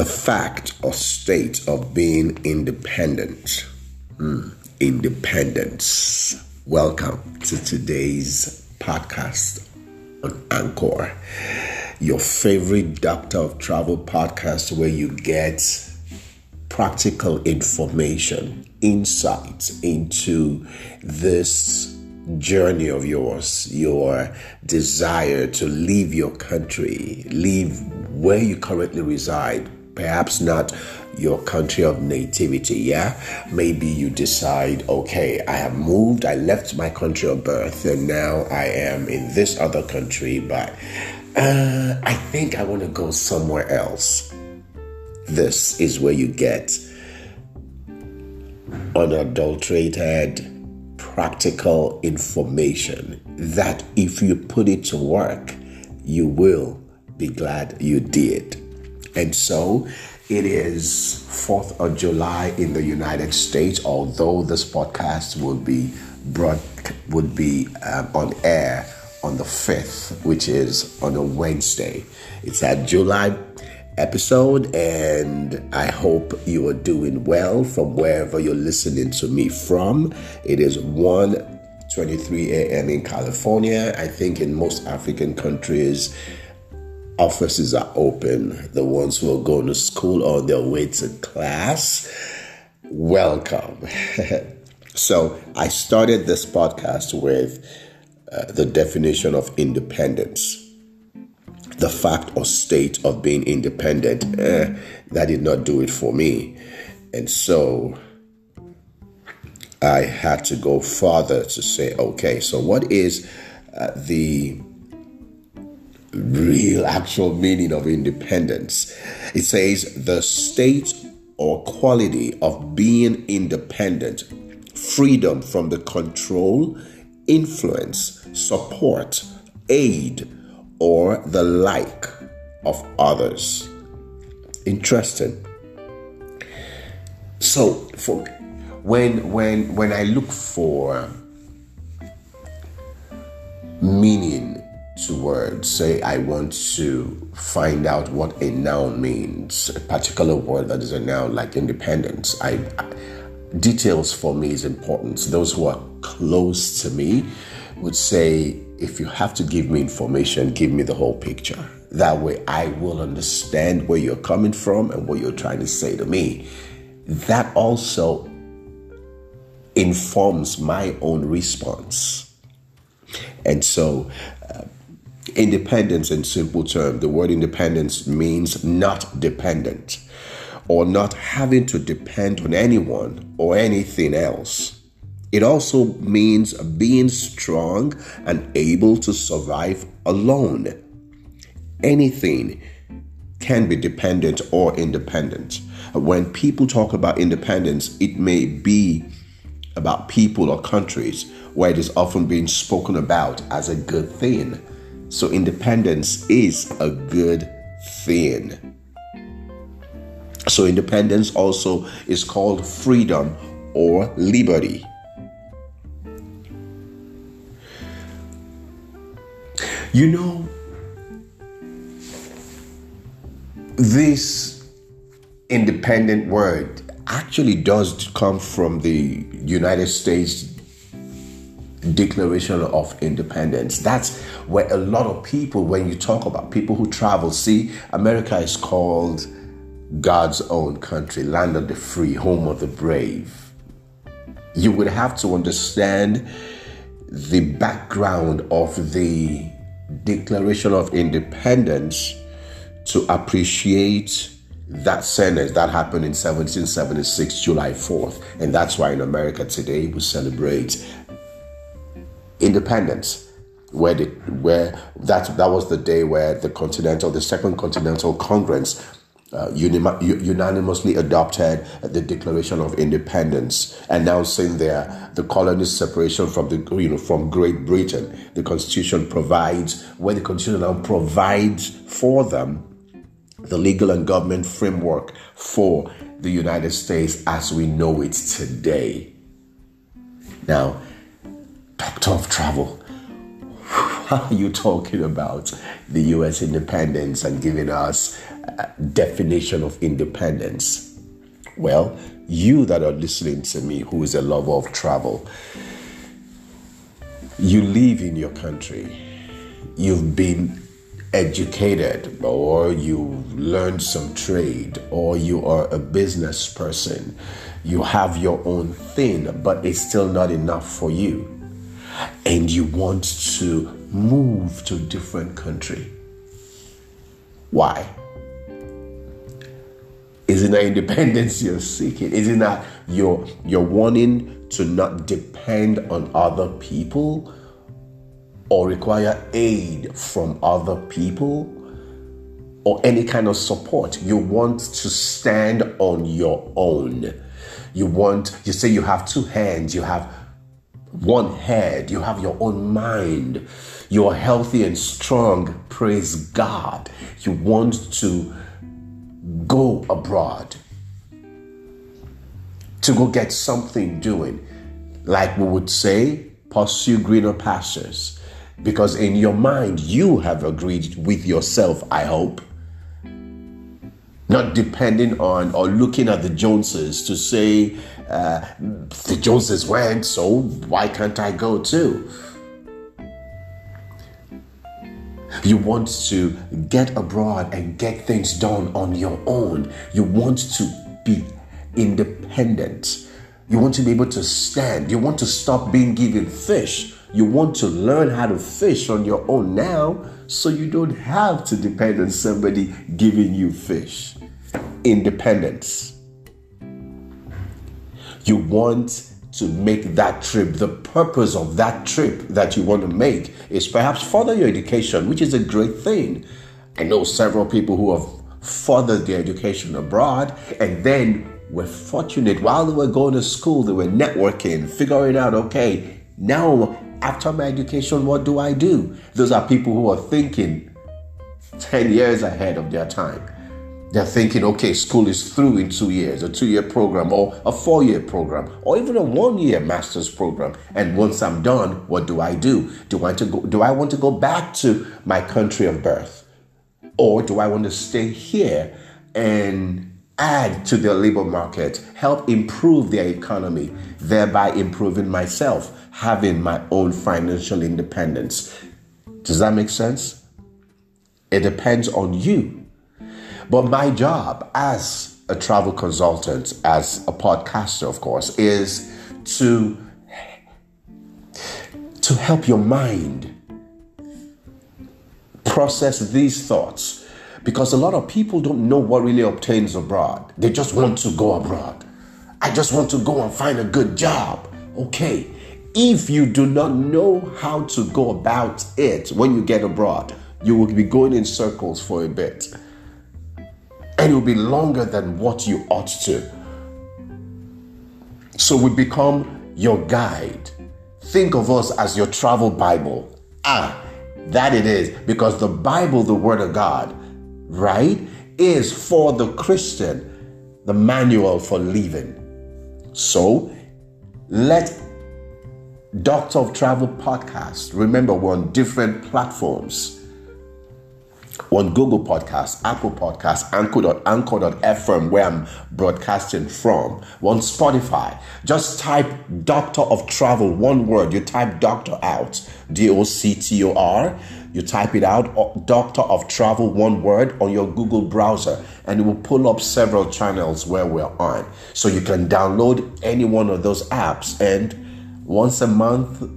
the fact or state of being independent. Independence. Welcome to today's podcast on Anchor, your favorite Doctor of Travel podcast, where you get practical information, insights into this journey of yours, your desire to leave your country, leave where you currently reside, perhaps not your country of nativity, Maybe you decide, okay, I have moved, I left my country of birth, and now I am in this other country, but I think I want to go somewhere else. This is where you get unadulterated, practical information that if you put it to work, you will be glad you did. And so it is 4th of July in the United States, although this podcast would be on air on the 5th, which is on a Wednesday. It's a July episode, and I hope you are doing well from wherever you're listening to me from. It is 1:23 a.m. in California. I think in most African countries, offices are open. The ones who are going to school or on their way to class, welcome. So I started this podcast with the definition of independence. The fact or state of being independent, that did not do it for me. And so I had to go farther to say, okay, so what is the real actual meaning of independence? It says the state or quality of being independent, freedom from the control, influence, support, aid, or the like of others. Interesting. So, for when I look for meaning to words, say I want to find out what a noun means, a particular word that is a noun like independence. Details for me is important. Those who are close to me would say, if you have to give me information, give me the whole picture. That way I will understand where you're coming from and what you're trying to say to me. That also informs my own response. And so independence, in simple terms, the word independence means not dependent or not having to depend on anyone or anything else. It also means being strong and able to survive alone. Anything can be dependent or independent. When people talk about independence, it may be about people or countries where it is often being spoken about as a good thing. So independence is a good thing. So independence also is called freedom or liberty. You know, this independent word actually does come from the United States Declaration of Independence. That's where a lot of people, when you talk about people who travel, see, America is called God's own country, land of the free, home of the brave. You would have to understand the background of the Declaration of Independence to appreciate that sentence that happened in 1776, July 4th. And that's why in America today we celebrate independence, where that was the day where the Second Continental Congress unanimously adopted the Declaration of Independence, announcing the colony's separation from Great Britain. The Constitution now provides for them the legal and government framework for the United States as we know it today. Now, Doctor of Travel, What are you talking about? The U.S. independence and giving us a definition of independence. Well, you that are listening to me, who is a lover of travel, you live in your country. You've been educated, or you learned some trade, or you are a business person. You have your own thing, but it's still not enough for you. And you want to move to a different country. Why? Isn't that independence you're seeking? Isn't that you're wanting to not depend on other people or require aid from other people or any kind of support? You want to stand on your own. You say you have two hands, you have one head, you have your own mind, you're healthy and strong, praise God. You want to go abroad to go get something doing. Like we would say, pursue greener pastures. Because in your mind, you have agreed with yourself, I hope. Not depending on or looking at the Joneses to say, the Joneses went, so why can't I go too? You want to get abroad and get things done on your own. You want to be independent. You want to be able to stand. You want to stop being given fish. You want to learn how to fish on your own now, so you don't have to depend on somebody giving you fish. Independence. You want to make that trip. The purpose of that trip that you want to make is perhaps further your education, which is a great thing. I know several people who have furthered their education abroad and then were fortunate. While they were going to school, they were networking, figuring out, okay, now after my education, what do I do? Those are people who are thinking 10 years ahead of their time. They're thinking, okay, school is through in 2 years, a 2-year program or a 4-year program or even a 1-year master's program. And once I'm done, what do I do? Do I want to go back to my country of birth? Or do I want to stay here and add to the labor market, help improve their economy, thereby improving myself, having my own financial independence? Does that make sense? It depends on you. But my job as a travel consultant, as a podcaster, of course, is to help your mind process these thoughts. Because a lot of people don't know what really obtains abroad. They just want to go abroad. I just want to go and find a good job. Okay, if you do not know how to go about it when you get abroad, you will be going in circles for a bit. And it will be longer than what you ought to. So we become your guide. Think of us as your travel Bible. That it is. Because the Bible, the Word of God, right, is for the Christian, the manual for living. So let Doctor of Travel podcast, remember we're on different platforms. On Google Podcasts, Apple Podcasts, Anchor.fm, where I'm broadcasting from. On Spotify, just type Doctor of Travel, one word. You type Doctor out, D-O-C-T-O-R. You type it out, Doctor of Travel, one word, on your Google browser. And it will pull up several channels where we're on. So you can download any one of those apps. And once a month,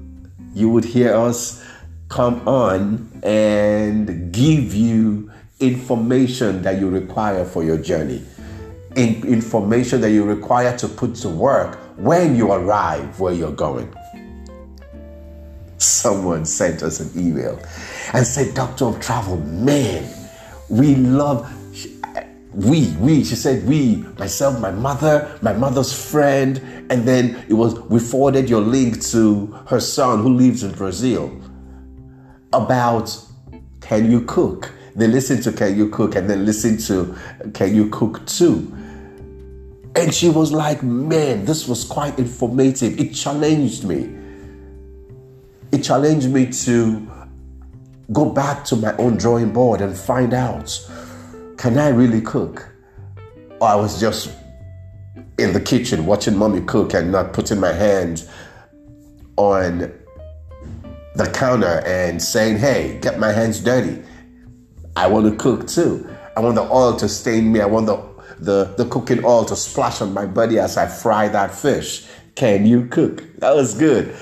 you would hear us come on and give you information that you require for your journey. Information that you require to put to work when you arrive where you're going. Someone sent us an email and said, Doctor of Travel, man, she said, myself, my mother, my mother's friend, and then we forwarded your link to her son who lives in Brazil. About Can You Cook? They listen to Can You Cook and then listen to Can You Cook Too? And she was like, man, this was quite informative. It challenged me. It challenged me to go back to my own drawing board and find out, can I really cook? Or I was just in the kitchen watching mommy cook and not putting my hand on the counter and saying, hey, get my hands dirty. I want to cook too. I want the oil to stain me. I want the cooking oil to splash on my body as I fry that fish. Can you cook? That was good.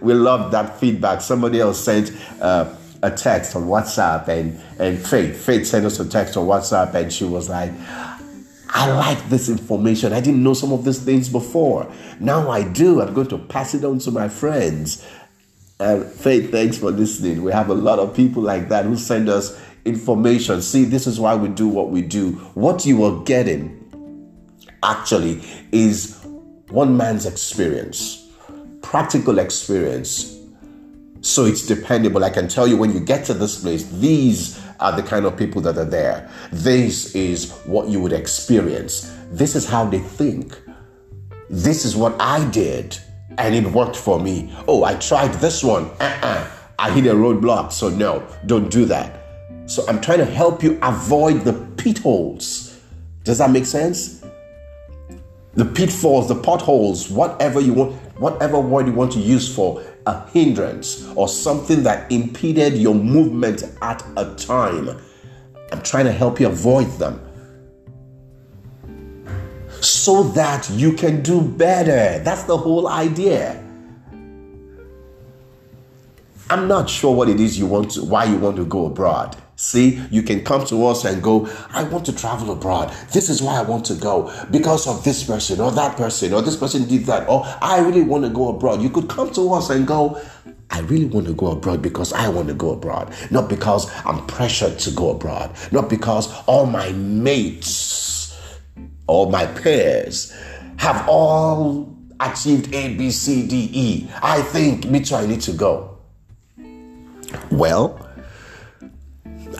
We love that feedback. Somebody else sent a text on WhatsApp, and Faith sent us a text on WhatsApp, and she was like, I like this information. I didn't know some of these things before. Now I do. I'm going to pass it on to my friends. Faith, thanks for listening. We have a lot of people like that who send us information. See, this is why we do what we do. What you are getting actually is one man's experience, practical experience. So it's dependable. I can tell you, when you get to this place, these are the kind of people that are there. This is what you would experience. This is how they think. This is what I did and it worked for me. Oh, I tried this one. I hit a roadblock. So no, don't do that. So I'm trying to help you avoid the pit holes. Does that make sense? The pitfalls, the potholes, whatever you want, whatever word you want to use for a hindrance or something that impeded your movement at a time. I'm trying to help you avoid them so that you can do better. That's the whole idea. I'm not sure what it is you want to, why you want to go abroad. See, you can come to us and go, I want to travel abroad. This is why I want to go, because of this person or that person, or this person did that, or I really want to go abroad. You could come to us and go, I really want to go abroad because I want to go abroad, not because I'm pressured to go abroad, not because all my mates or my peers have all achieved A, B, C, D, E. I think, me too, I need to go. Well,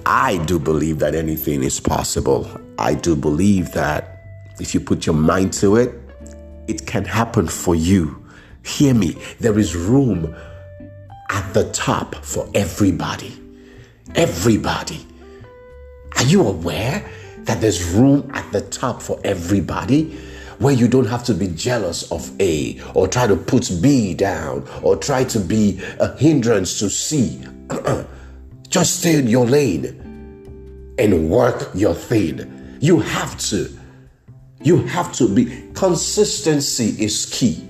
I do believe that anything is possible. I do believe that if you put your mind to it, it can happen for you. Hear me. There is room at the top for everybody. Everybody. Are you aware that there's room at the top for everybody? Where you don't have to be jealous of A, or try to put B down, or try to be a hindrance to C. Just stay in your lane and work your thing. You have to. You have to be. Consistency is key.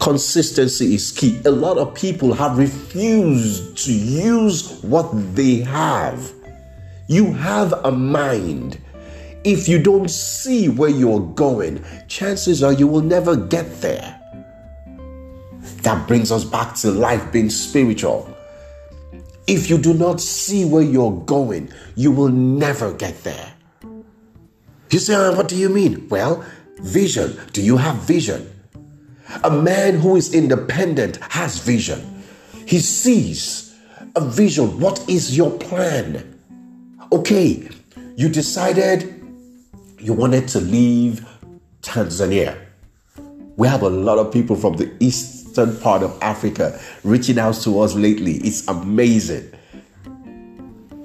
Consistency is key. A lot of people have refused to use what they have. You have a mind. If you don't see where you're going, chances are you will never get there. That brings us back to life being spiritual. If you do not see where you're going, you will never get there. You say, what do you mean? Well, vision. Do you have vision? A man who is independent has vision. He sees a vision. What is your plan? Okay, you decided you wanted to leave Tanzania. We have a lot of people from the eastern part of Africa reaching out to us lately. It's amazing.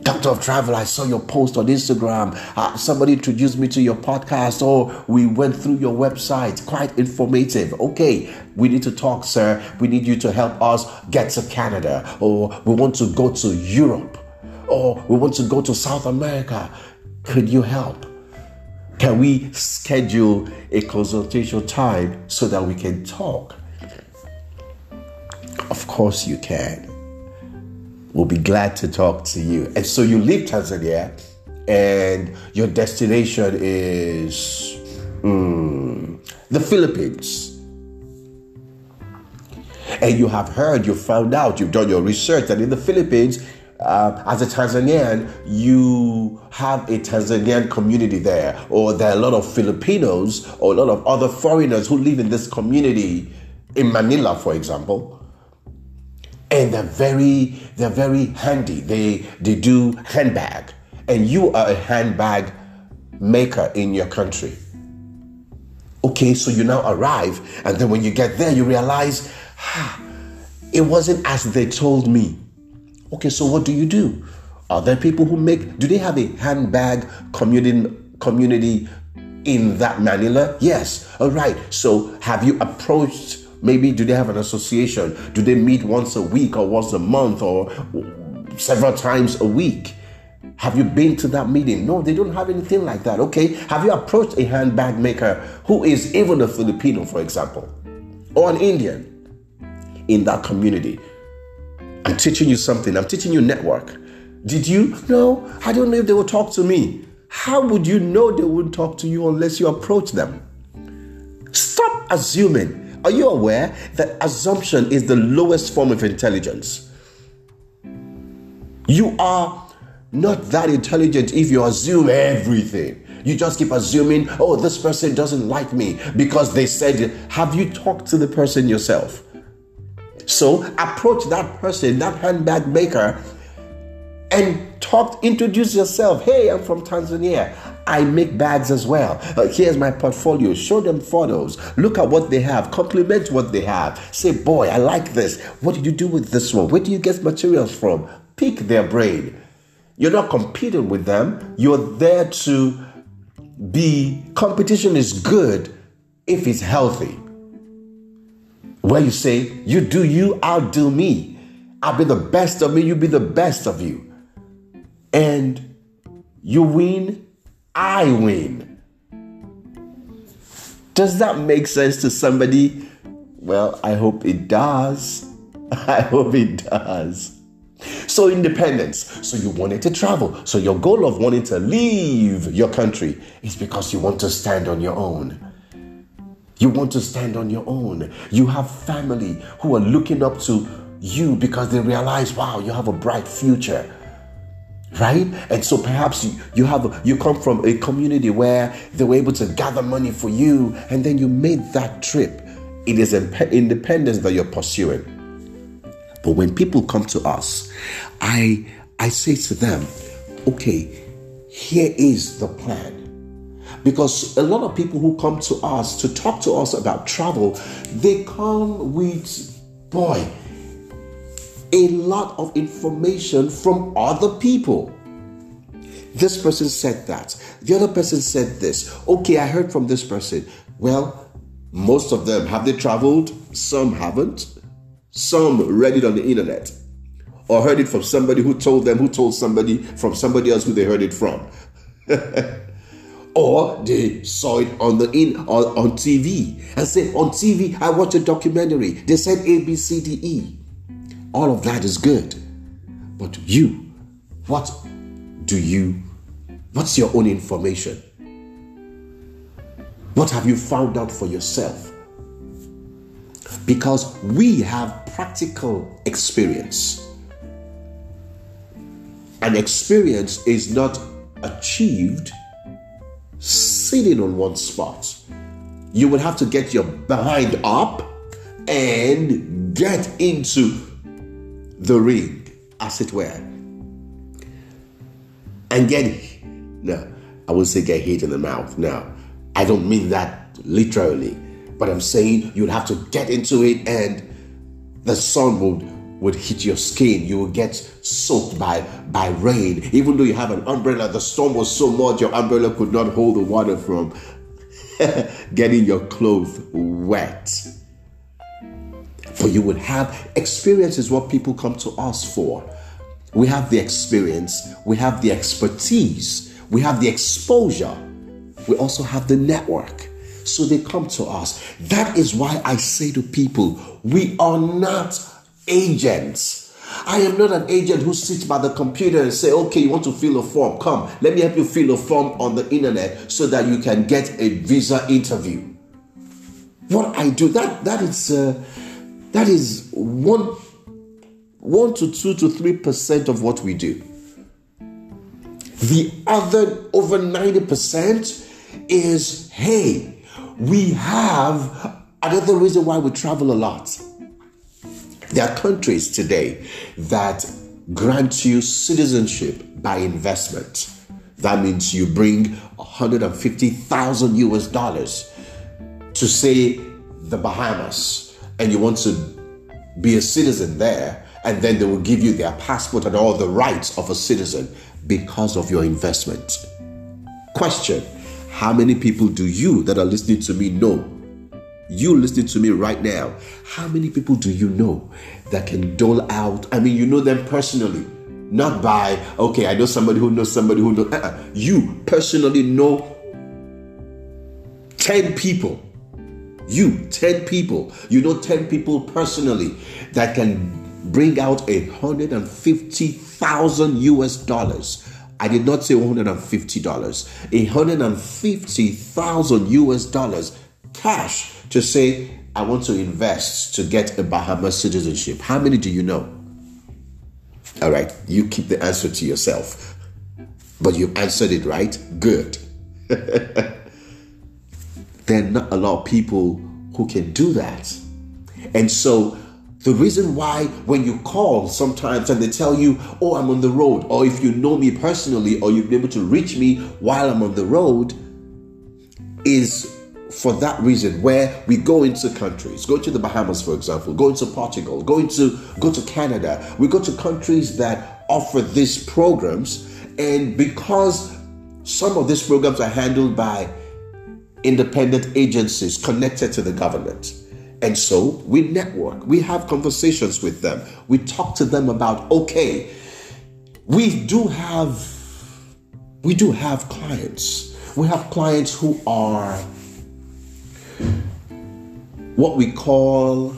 Doctor of Travel, I saw your post on Instagram. Somebody introduced me to your podcast. Oh, we went through your website. Quite informative. Okay, we need to talk, sir. We need you to help us get to Canada. Or we want to go to Europe. Or we want to go to South America. Could you help? Can we schedule a consultation time so that we can talk? Of course you can. We'll be glad to talk to you. And so you leave Tanzania and your destination is the Philippines. And you have heard, you found out, you've done your research that in the Philippines, as a Tanzanian, you have a Tanzanian community there, or there are a lot of Filipinos or a lot of other foreigners who live in this community in Manila, for example, and they're very handy. They do handbag, and you are a handbag maker in your country. Okay, so you now arrive, and then when you get there, you realize, it wasn't as they told me. Okay, so what do you do? Are there people who make, do they have a handbag community in that Manila? Yes. All right. So have you approached, maybe do they have an association? Do they meet once a week or once a month or several times a week? Have you been to that meeting? No, they don't have anything like that. Okay. Have you approached a handbag maker who is even a Filipino, for example, or an Indian in that community? I'm teaching you something. I'm teaching you network. Did you? No, I don't know if they will talk to me. How would you know they wouldn't talk to you unless you approach them? Stop assuming. Are you aware that assumption is the lowest form of intelligence? You are not that intelligent if you assume everything. You just keep assuming, oh, this person doesn't like me because they said, have you talked to the person yourself? So approach that person, that handbag maker, and talk, introduce yourself. Hey, I'm from Tanzania. I make bags as well. Here's my portfolio. Show them photos. Look at what they have. Compliment what they have. Say, boy, I like this. What did you do with this one? Where do you get materials from? Pick their brain. You're not competing with them. You're there to be. Competition is good if it's healthy. Where you say, you do you, I'll do me. I'll be the best of me, you be the best of you. And you win, I win. Does that make sense to somebody? Well, I hope it does. I hope it does. So independence. So you wanted to travel. So your goal of wanting to leave your country is because you want to stand on your own. You want to stand on your own. You have family who are looking up to you because they realize, wow, you have a bright future. Right? And so perhaps you come from a community where they were able to gather money for you and then you made that trip. It is independence that you're pursuing. But when people come to us, I say to them, okay, here is the plan. Because a lot of people who come to us to talk to us about travel, they come with, boy, a lot of information from other people. This person said that. The other person said this. Okay, I heard from this person. Well, most of them, have they traveled? Some haven't. Some read it on the internet or heard it from somebody who told them, who told somebody from somebody else who they heard it from. Or they saw it on TV and said, on TV, I watched a documentary. They said A, B, C, D, E. All of that is good. But you, what's your own information? What have you found out for yourself? Because we have practical experience. And experience is not achieved sitting on one spot. You will have to get your behind up and get into the ring, as it were. And I won't say get hit in the mouth. No, I don't mean that literally. But I'm saying you'll have to get into it and the sun would hit your skin. You will get soaked by rain. Even though you have an umbrella, the storm was so much your umbrella could not hold the water from getting your clothes wet. For you would have experience is what people come to us for. We have the experience. We have the expertise. We have the exposure. We also have the network. So they come to us. That is why I say to people, we are not agents. I am not an agent who sits by the computer and say, okay, you want to fill a form? Come, let me help you fill a form on the internet so that you can get a visa interview. What I do, that is 1 to 2 to 3% of what we do. The other over 90% is, hey, we have another reason why we travel a lot. There are countries today that grant you citizenship by investment. That means you bring $150,000 to, say, the Bahamas, and you want to be a citizen there, and then they will give you their passport and all the rights of a citizen because of your investment. Question: how many people do you that are listening to me know? You listening to me right now, how many people do you know that can dole out? I mean, you know them personally, not by, okay, I know somebody who knows somebody who knows. You personally know 10 people. You, 10 people. You know 10 people personally that can bring out $150,000. I did not say $150. $150,000 cash to say, I want to invest to get a Bahama citizenship. How many do you know? All right, you keep the answer to yourself. But you answered it right. Good. There are not a lot of people who can do that. And so the reason why when you call sometimes and they tell you, oh, I'm on the road, or if you know me personally or you've been able to reach me while I'm on the road, is for that reason, where we go into countries, go to the Bahamas, for example, go into Portugal, go to Canada. We go to countries that offer these programs, and because some of these programs are handled by independent agencies connected to the government. And so we network, we have conversations with them. We talk to them about, okay, we do have clients. We have clients who are what we call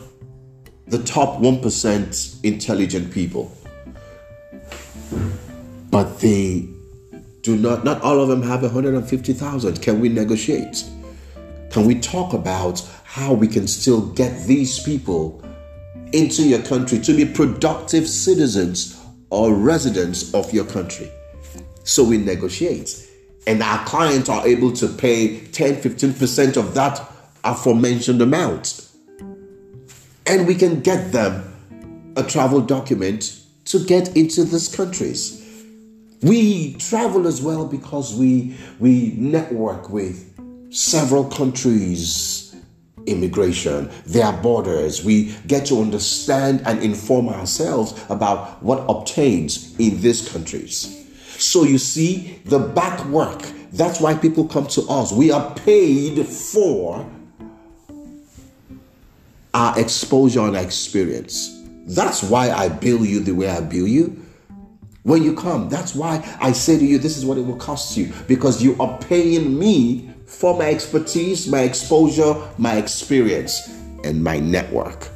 the top 1% intelligent people. But they do not all of them have 150,000. Can we negotiate? Can we talk about how we can still get these people into your country to be productive citizens or residents of your country? So we negotiate. And our clients are able to pay 10, 15% of that aforementioned amount, and we can get them a travel document to get into these countries. We travel as well because we network with several countries' immigration, their borders. We get to understand and inform ourselves about what obtains in these countries. So you see, the back work, that's why people come to us. We are paid for our exposure and our experience. That's why I bill you the way I bill you when you come. That's why I say to you, this is what it will cost you, because you are paying me for my expertise, my exposure, my experience, and my network.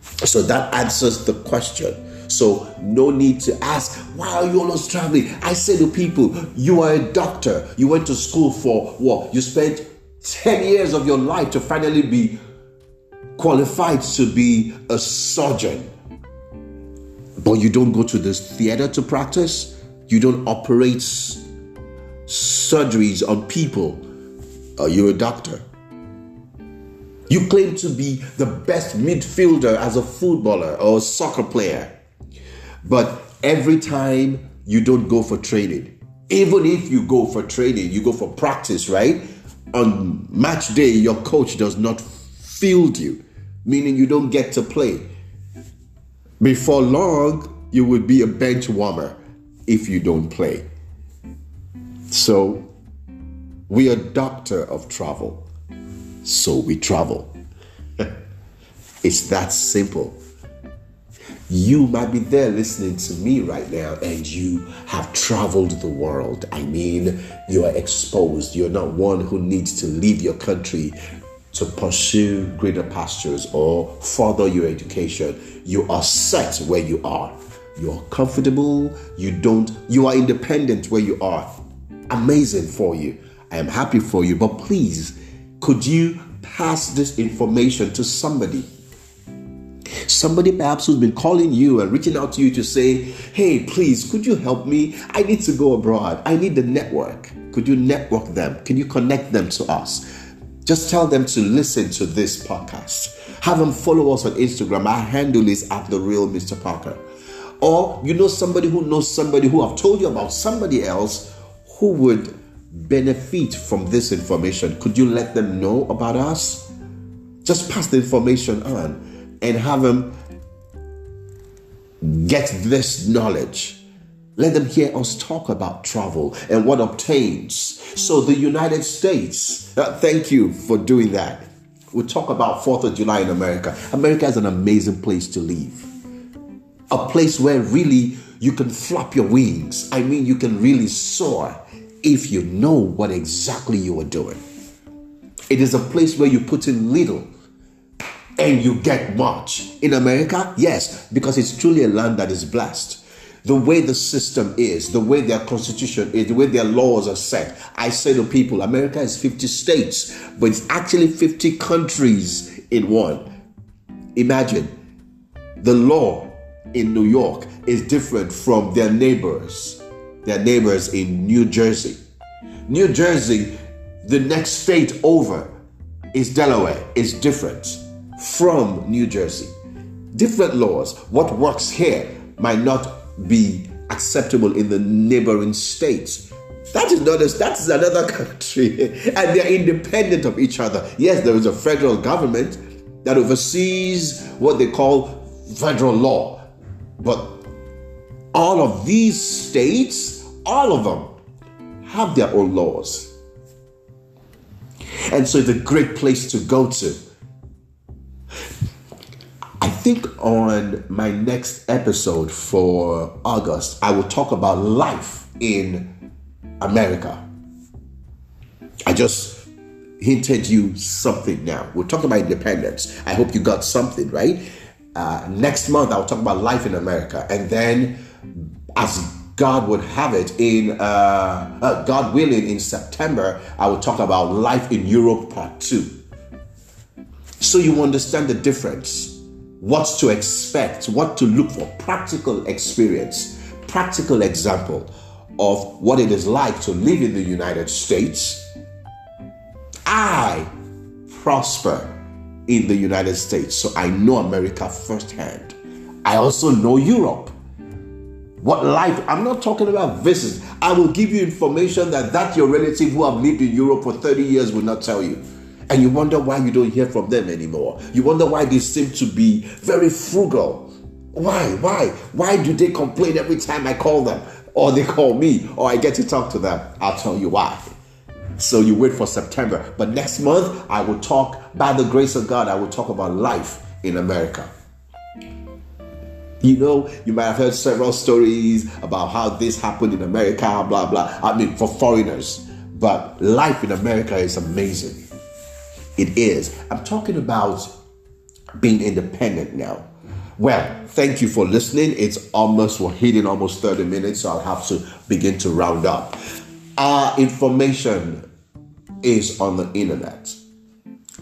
So that answers the question. So no need to ask, why are you always traveling? I say to people, you are a doctor. You went to school for what? You spent 10 years of your life to finally be qualified to be a surgeon. But you don't go to the theater to practice. You don't operate surgeries on people. You're a doctor. You claim to be the best midfielder as a footballer or a soccer player. But every time you don't go for training. Even if you go for training, you go for practice, right? On match day, your coach does not field you, meaning you don't get to play. Before long, you would be a bench warmer if you don't play. So, we are Doctor of Travel, so we travel. It's that simple. You might be there listening to me right now and you have traveled the world. I mean, you are exposed. You're not one who needs to leave your country to pursue greater pastures or further your education. You are set where you are. You are comfortable. You are independent where you are. Amazing for you. I am happy for you. But please, could you pass this information to somebody? Somebody perhaps who's been calling you and reaching out to you to say, hey, please, could you help me? I need to go abroad. I need the network. Could you network them? Can you connect them to us? Just tell them to listen to this podcast. Have them follow us on Instagram. Our handle is @TheRealMrParker. Or you know somebody who knows somebody who I've told you about, somebody else who would benefit from this information. Could you let them know about us? Just pass the information on. And have them get this knowledge. Let them hear us talk about travel and what obtains. So the United States, thank you for doing that. We'll talk about 4th of July in America. America is an amazing place to live. A place where really you can flap your wings. I mean, you can really soar if you know what exactly you are doing. It is a place where you put in little and you get much. In America, yes, because it's truly a land that is blessed. The way the system is, the way their constitution is, the way their laws are set. I say to people, America is 50 states, but it's actually 50 countries in one. Imagine the law in New York is different from their neighbors in New Jersey. New Jersey, the next state over is Delaware, is different from New Jersey. Different laws. What works here might not be acceptable in the neighboring states. That is another country, and they are independent of each other. Yes, there is a federal government that oversees what they call federal law, but all of these states, all of them, have their own laws. And so it's a great place to go to. I think on my next episode for August, I will talk about life in America. I just hinted you something now. We'll talk about independence. I hope you got something, right? Next month, I'll talk about life in America. And then, as God would have it, God willing, in September, I will talk about life in Europe part 2. So you understand the difference. What to expect, what to look for, practical experience, practical example of what it is like to live in the United States. I prosper in the United States, so I know America firsthand. I also know Europe. What life, I'm not talking about visits. I will give you information that your relative who have lived in Europe for 30 years will not tell you. And you wonder why you don't hear from them anymore. You wonder why they seem to be very frugal. Why do they complain every time I call them? Or they call me, or I get to talk to them? I'll tell you why. So you wait for September. But next month, I will talk, by the grace of God, I will talk about life in America. You know, you might have heard several stories about how this happened in America, blah, blah. I mean, for foreigners. But life in America is amazing. It is. I'm talking about being independent now. Well, thank you for listening. We're hitting almost 30 minutes, so I'll have to begin to round up. Our information is on the internet.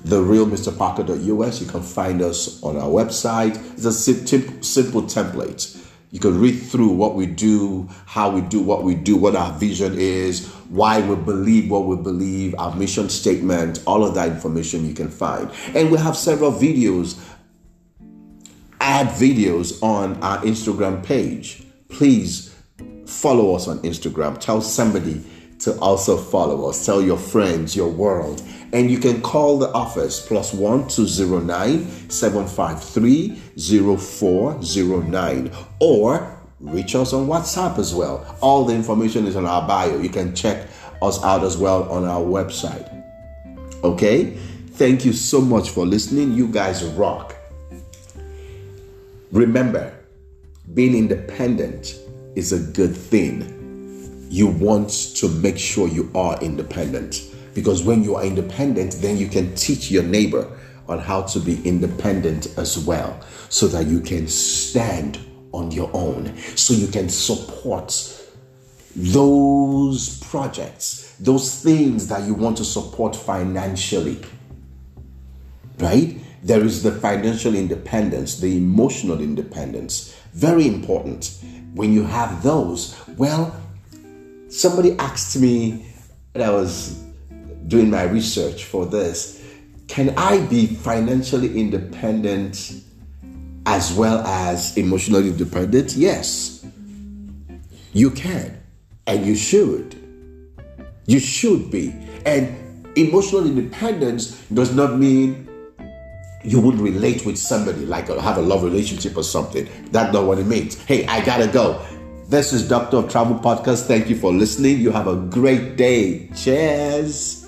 TheRealMrParker.us. You can find us on our website. It's a simple template. You can read through what we do, how we do what we do, what our vision is, why we believe what we believe, our mission statement, all of that information you can find. And we have several videos, add videos on our Instagram page. Please follow us on Instagram. Tell somebody to also follow us. Tell your friends, your world. And you can call the office, +1 209 753 0409, or reach us on WhatsApp as well. All the information is on our bio. You can check us out as well on our website. Okay? Thank you so much for listening. You guys rock. Remember, being independent is a good thing. You want to make sure you are independent. Because when you are independent, then you can teach your neighbor on how to be independent as well, so that you can stand on your own, so you can support those projects, those things that you want to support financially, right? There is the financial independence, the emotional independence, very important. When you have those, well, somebody asked me when I was doing my research for this, can I be financially independent as well as emotionally independent? Yes, you can, and you should. You should be. And emotional independence does not mean you would relate with somebody, like have a love relationship or something. That's not what it means. Hey, I gotta go. This is Doctor of Travel Podcast. Thank you for listening. You have a great day. Cheers.